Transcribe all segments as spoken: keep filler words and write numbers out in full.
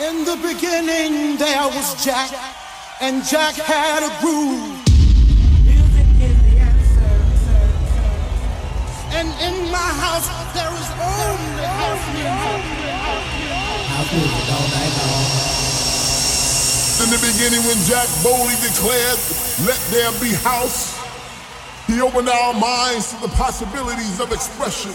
In the beginning there was Jack, and Jack had a groove. Music is the answer. And in my house there is only house music. House music all night long. In the beginning, when Jack boldly declared, "Let there be house," he opened our minds to the possibilities of expression.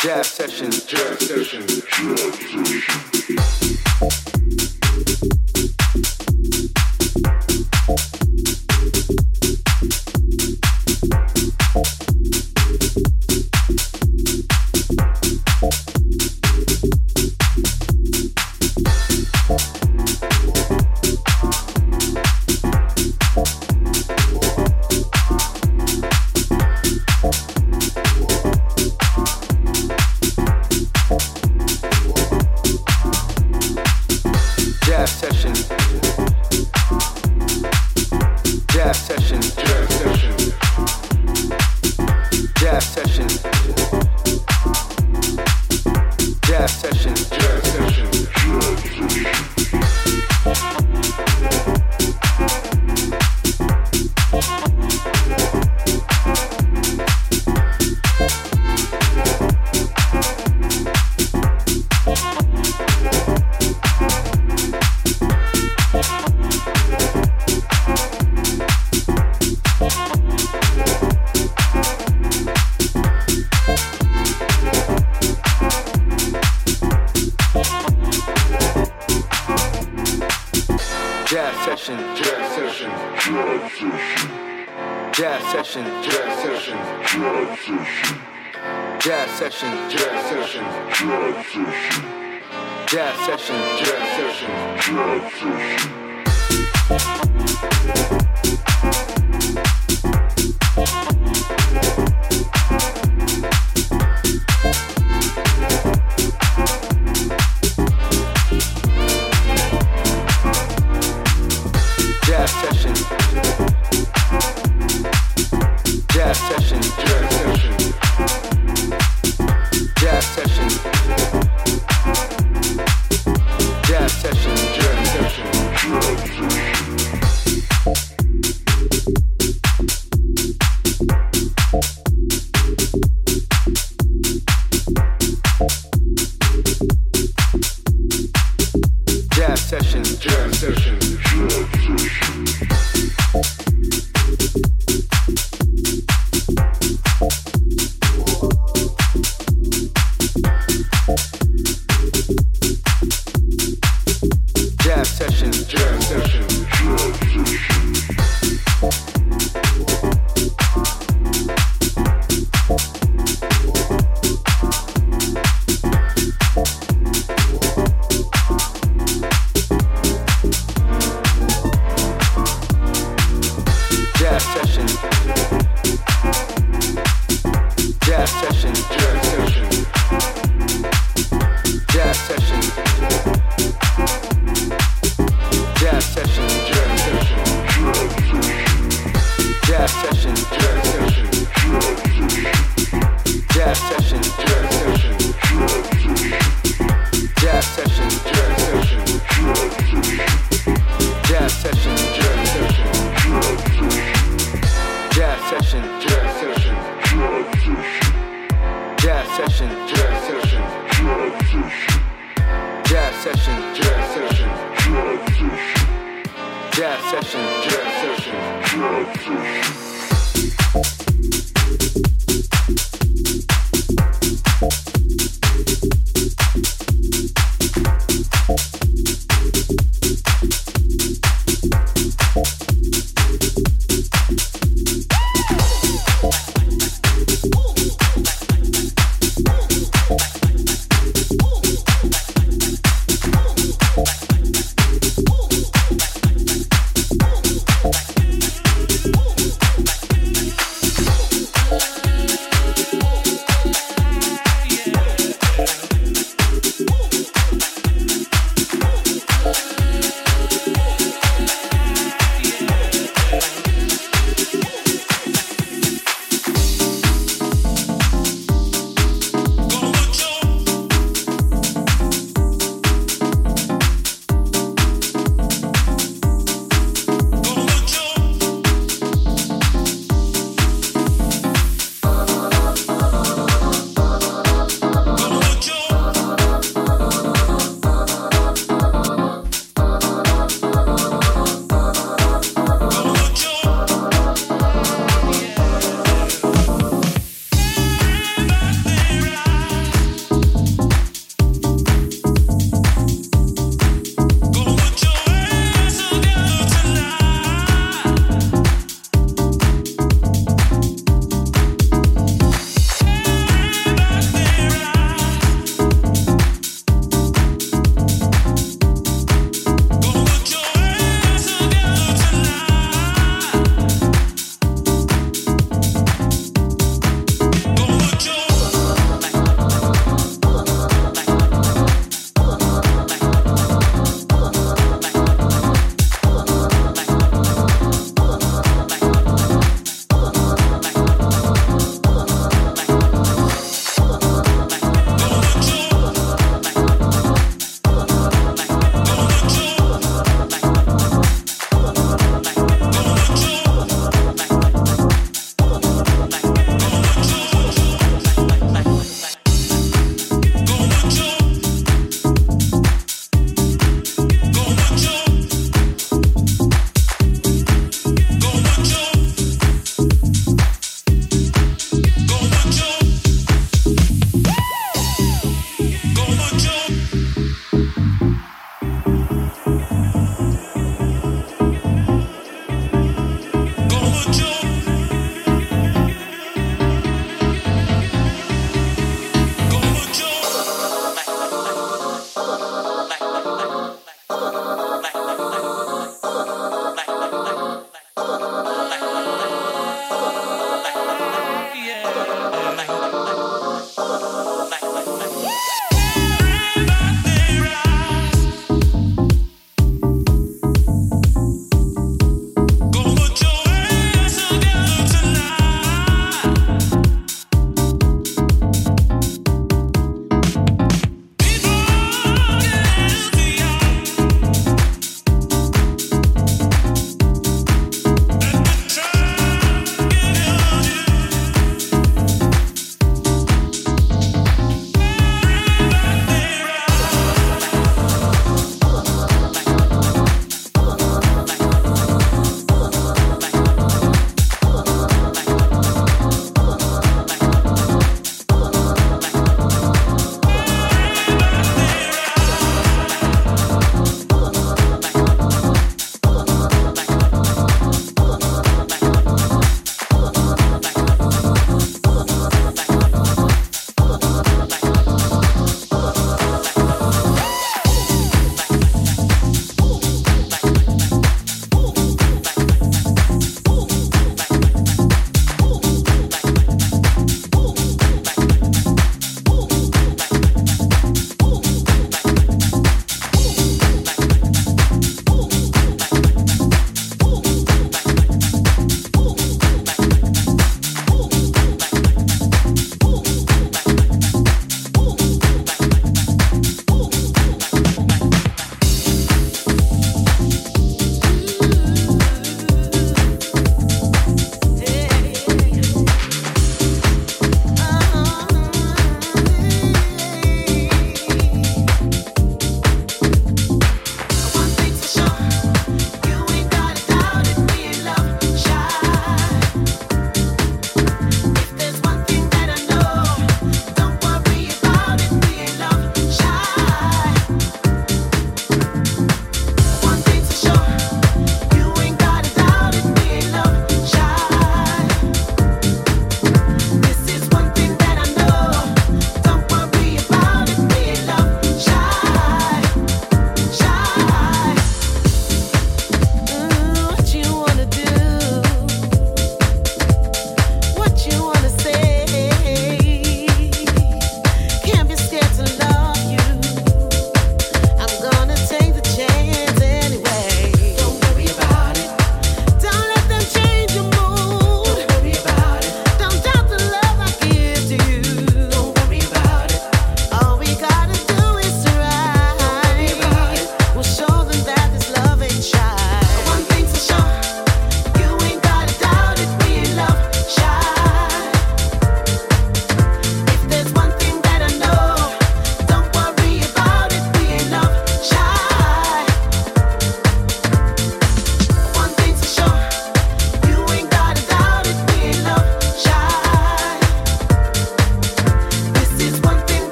Jazz session, jazz session, jazz session. Jazz session, jazz session, jazz session, jazz session, jazz session, jazz session, jazz session, jazz session, jazz session, jazz session, jazz session, jazz session, jazz session, jazz session, jazz session.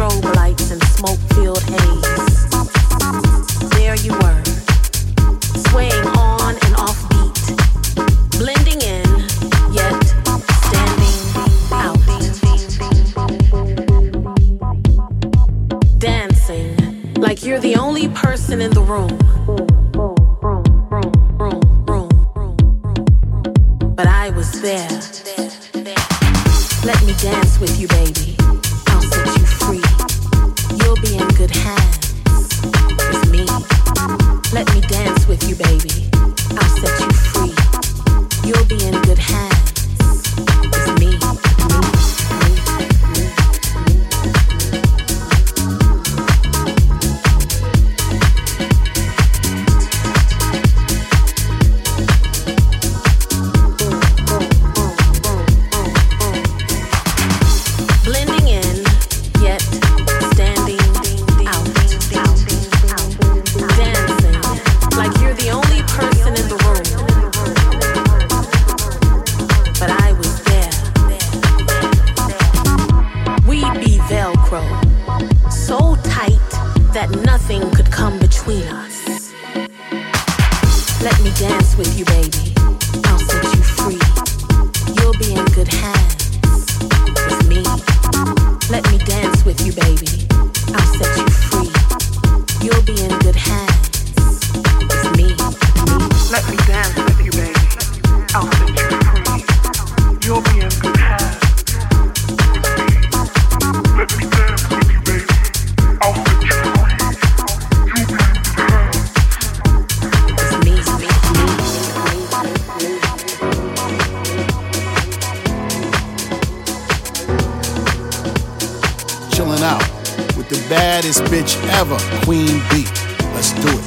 strobe lights and smoke-filled haze. There you were, swaying on and off beat, blending in, yet standing out. Dancing like you're the only person in the room. But I was there. Let me dance with you, baby. I'll set you free. You'll be in good hands with me. Let me dance with you, baby. I'll set you free. You'll be in good hands with me. Boom.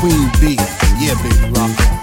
Queen B. Yeah, baby, rock on.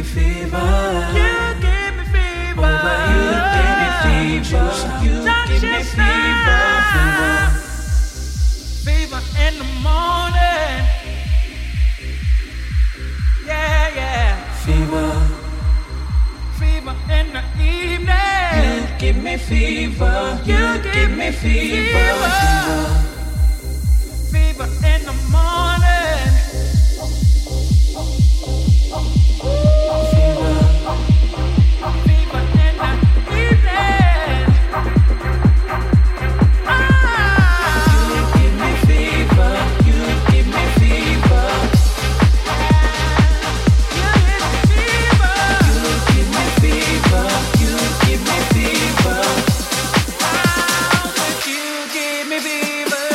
me fever. You give me fever. Oh, but you give me fever. You give me fever. Fever in the morning. Yeah, yeah. Fever. Fever in the evening. You give me fever. You give me fever. Fever in the morning. Fever. Fever in the evening. You give me fever. You give me fever. You give me fever. You give me fever. You give me fever. How could you give me fever?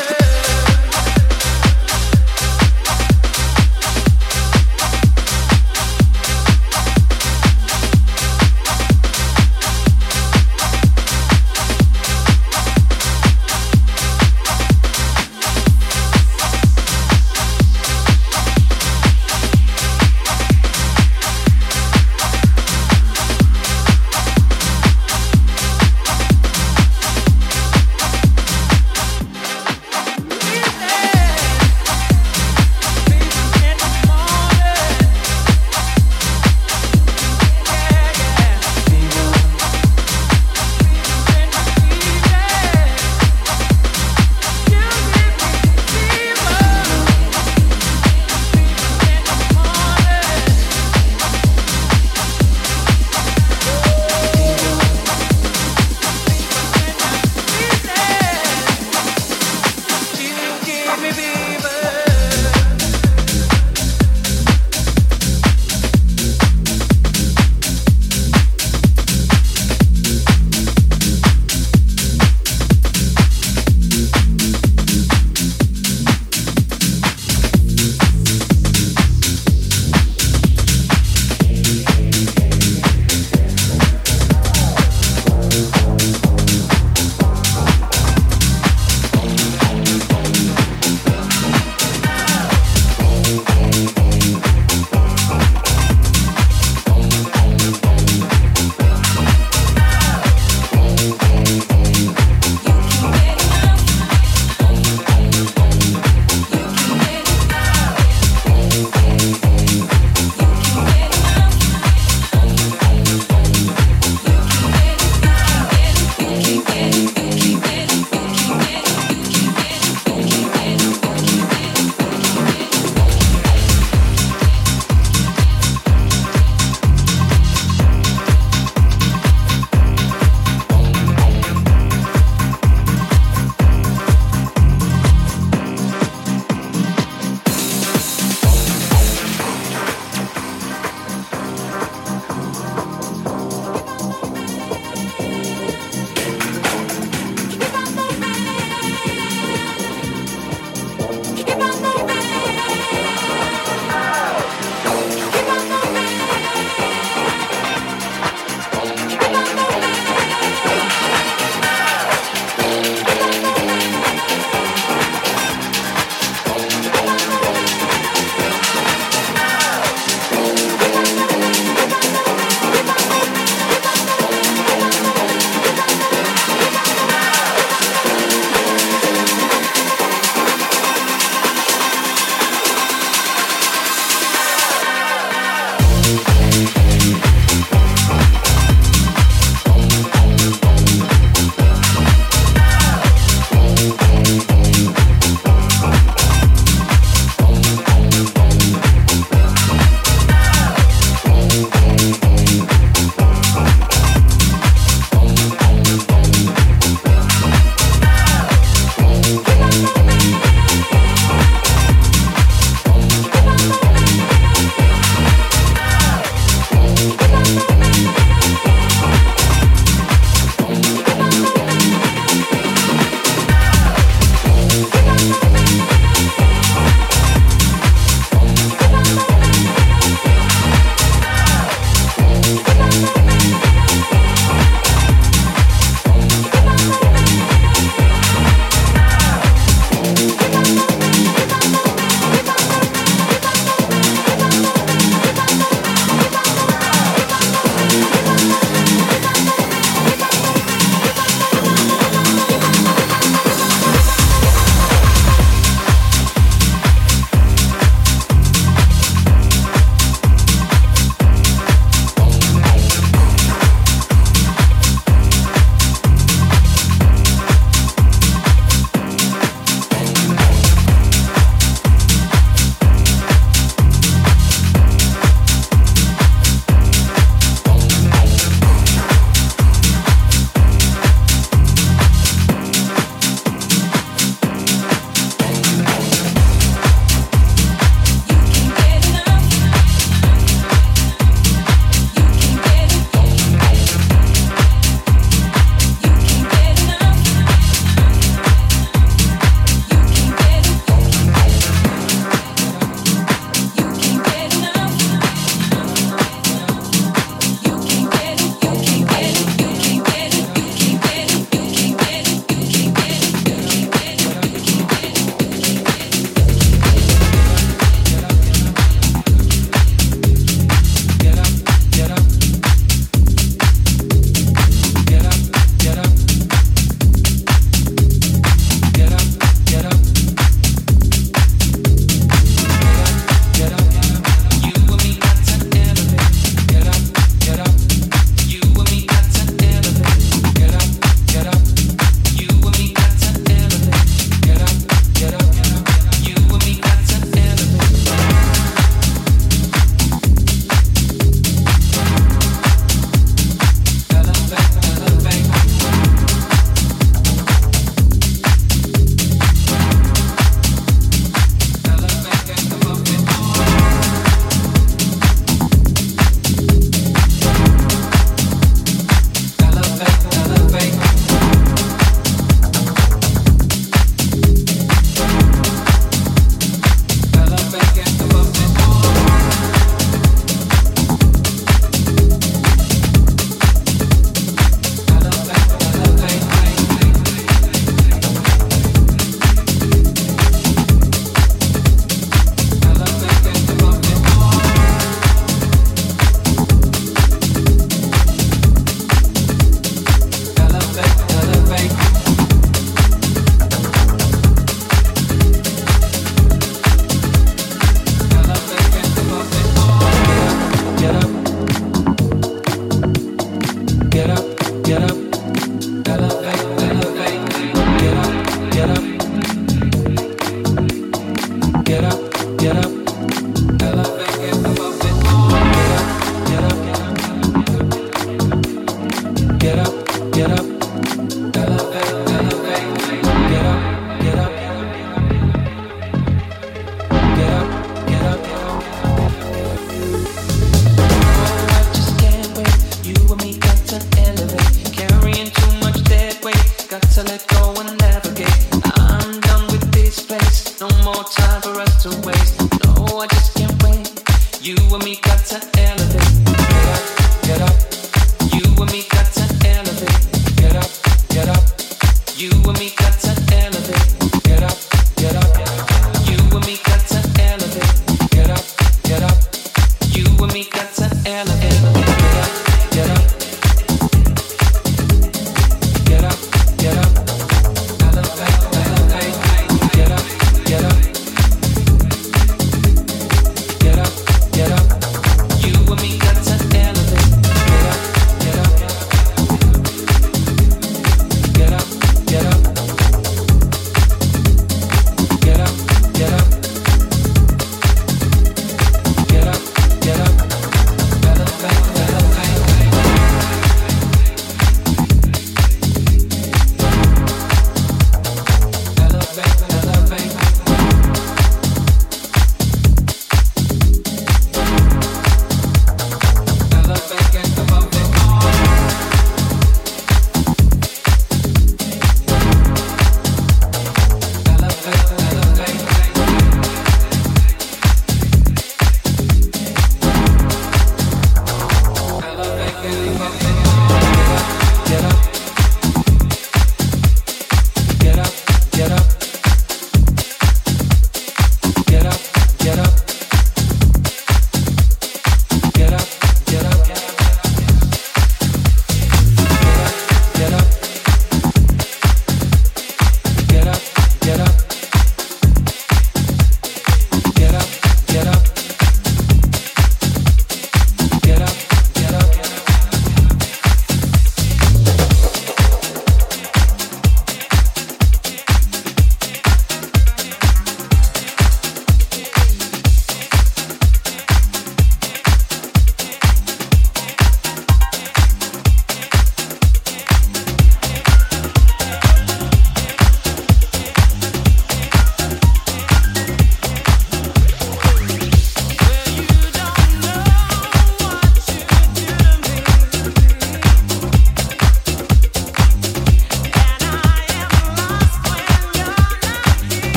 You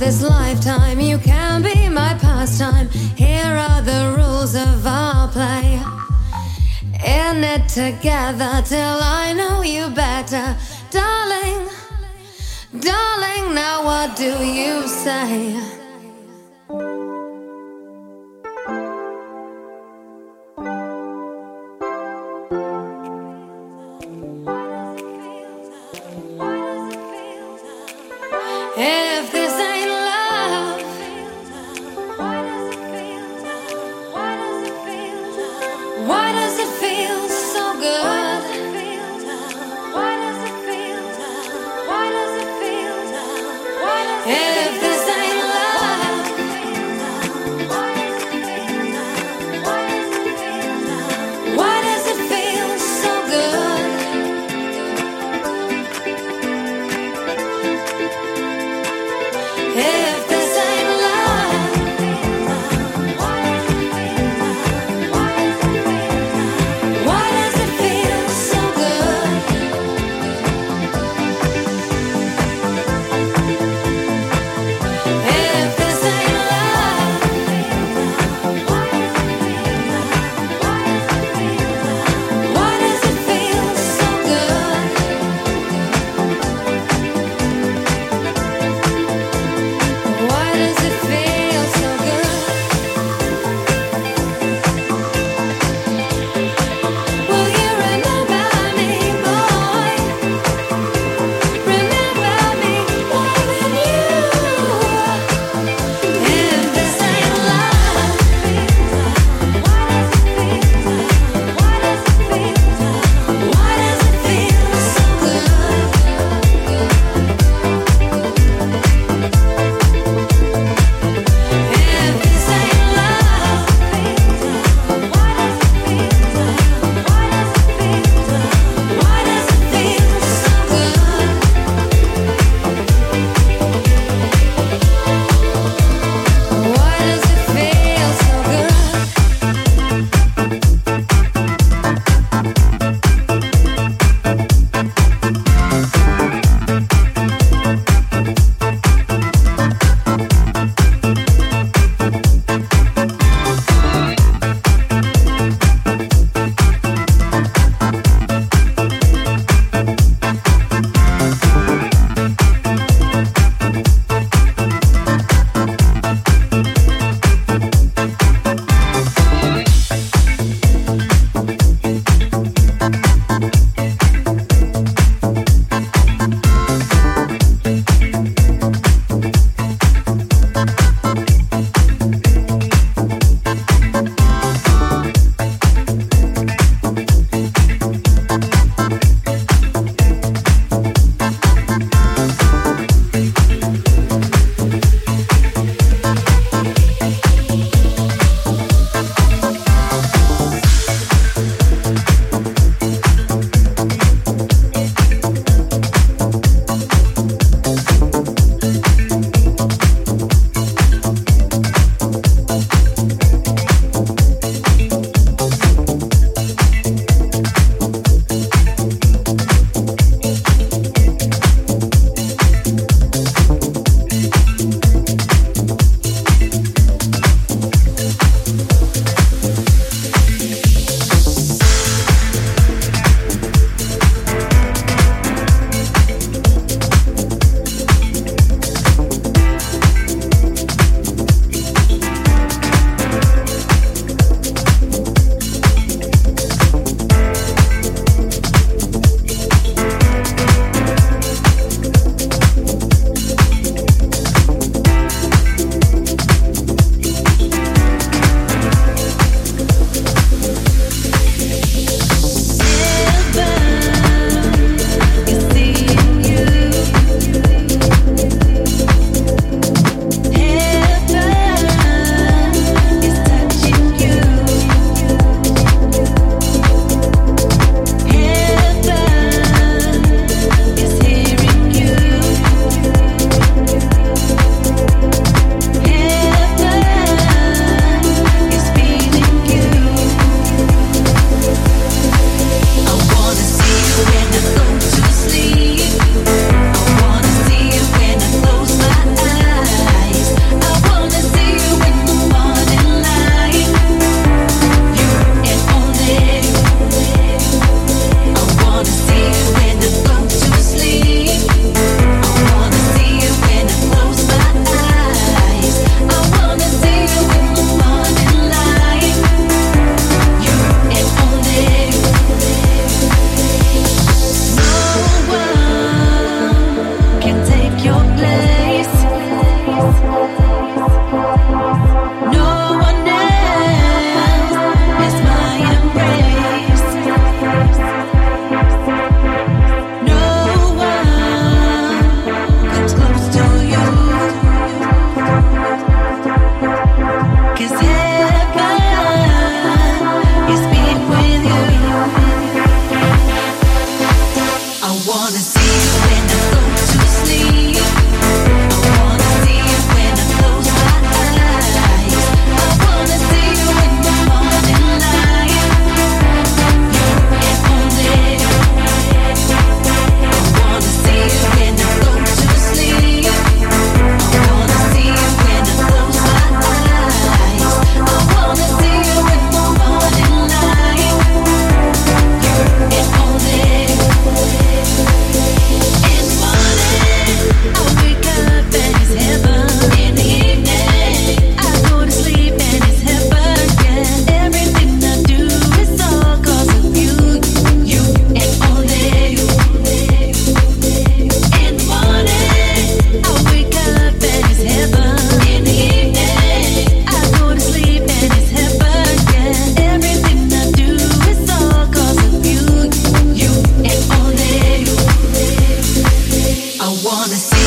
this lifetime. You can be my pastime. Here are the rules of our play. In it together till I know you better. Darling, darling, now what do you say? If this ain't love, why does it feel? Why does it feel? Why does it feel so good? Why does it feel? Why does it feel? If this ain't love, why does it feel? Why does it feel? Why does it feel so good?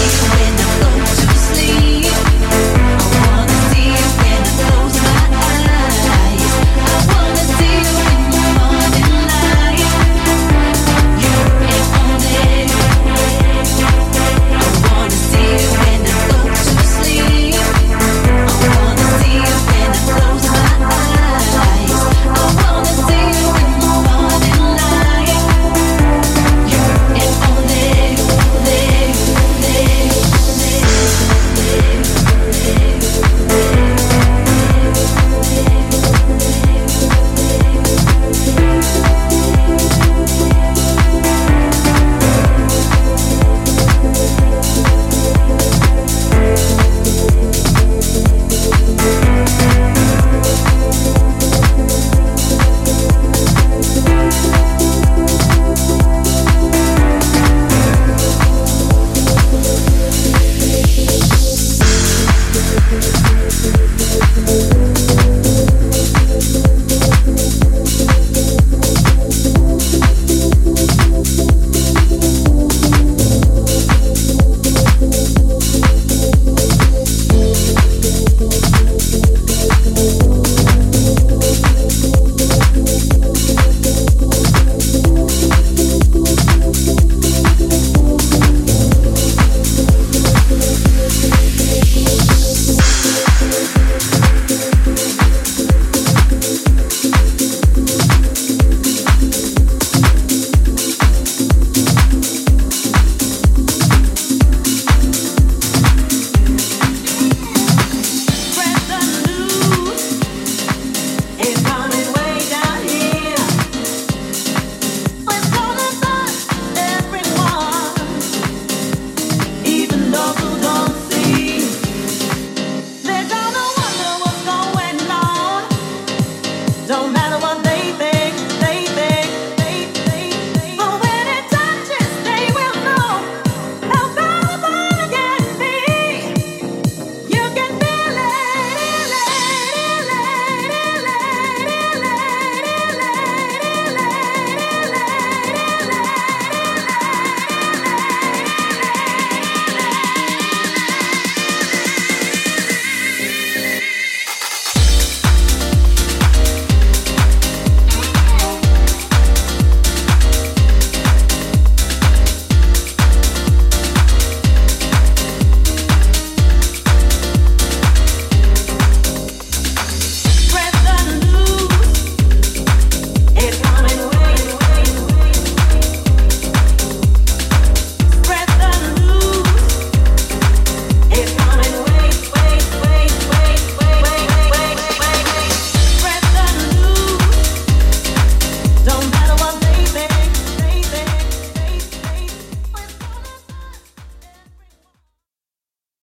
when the flow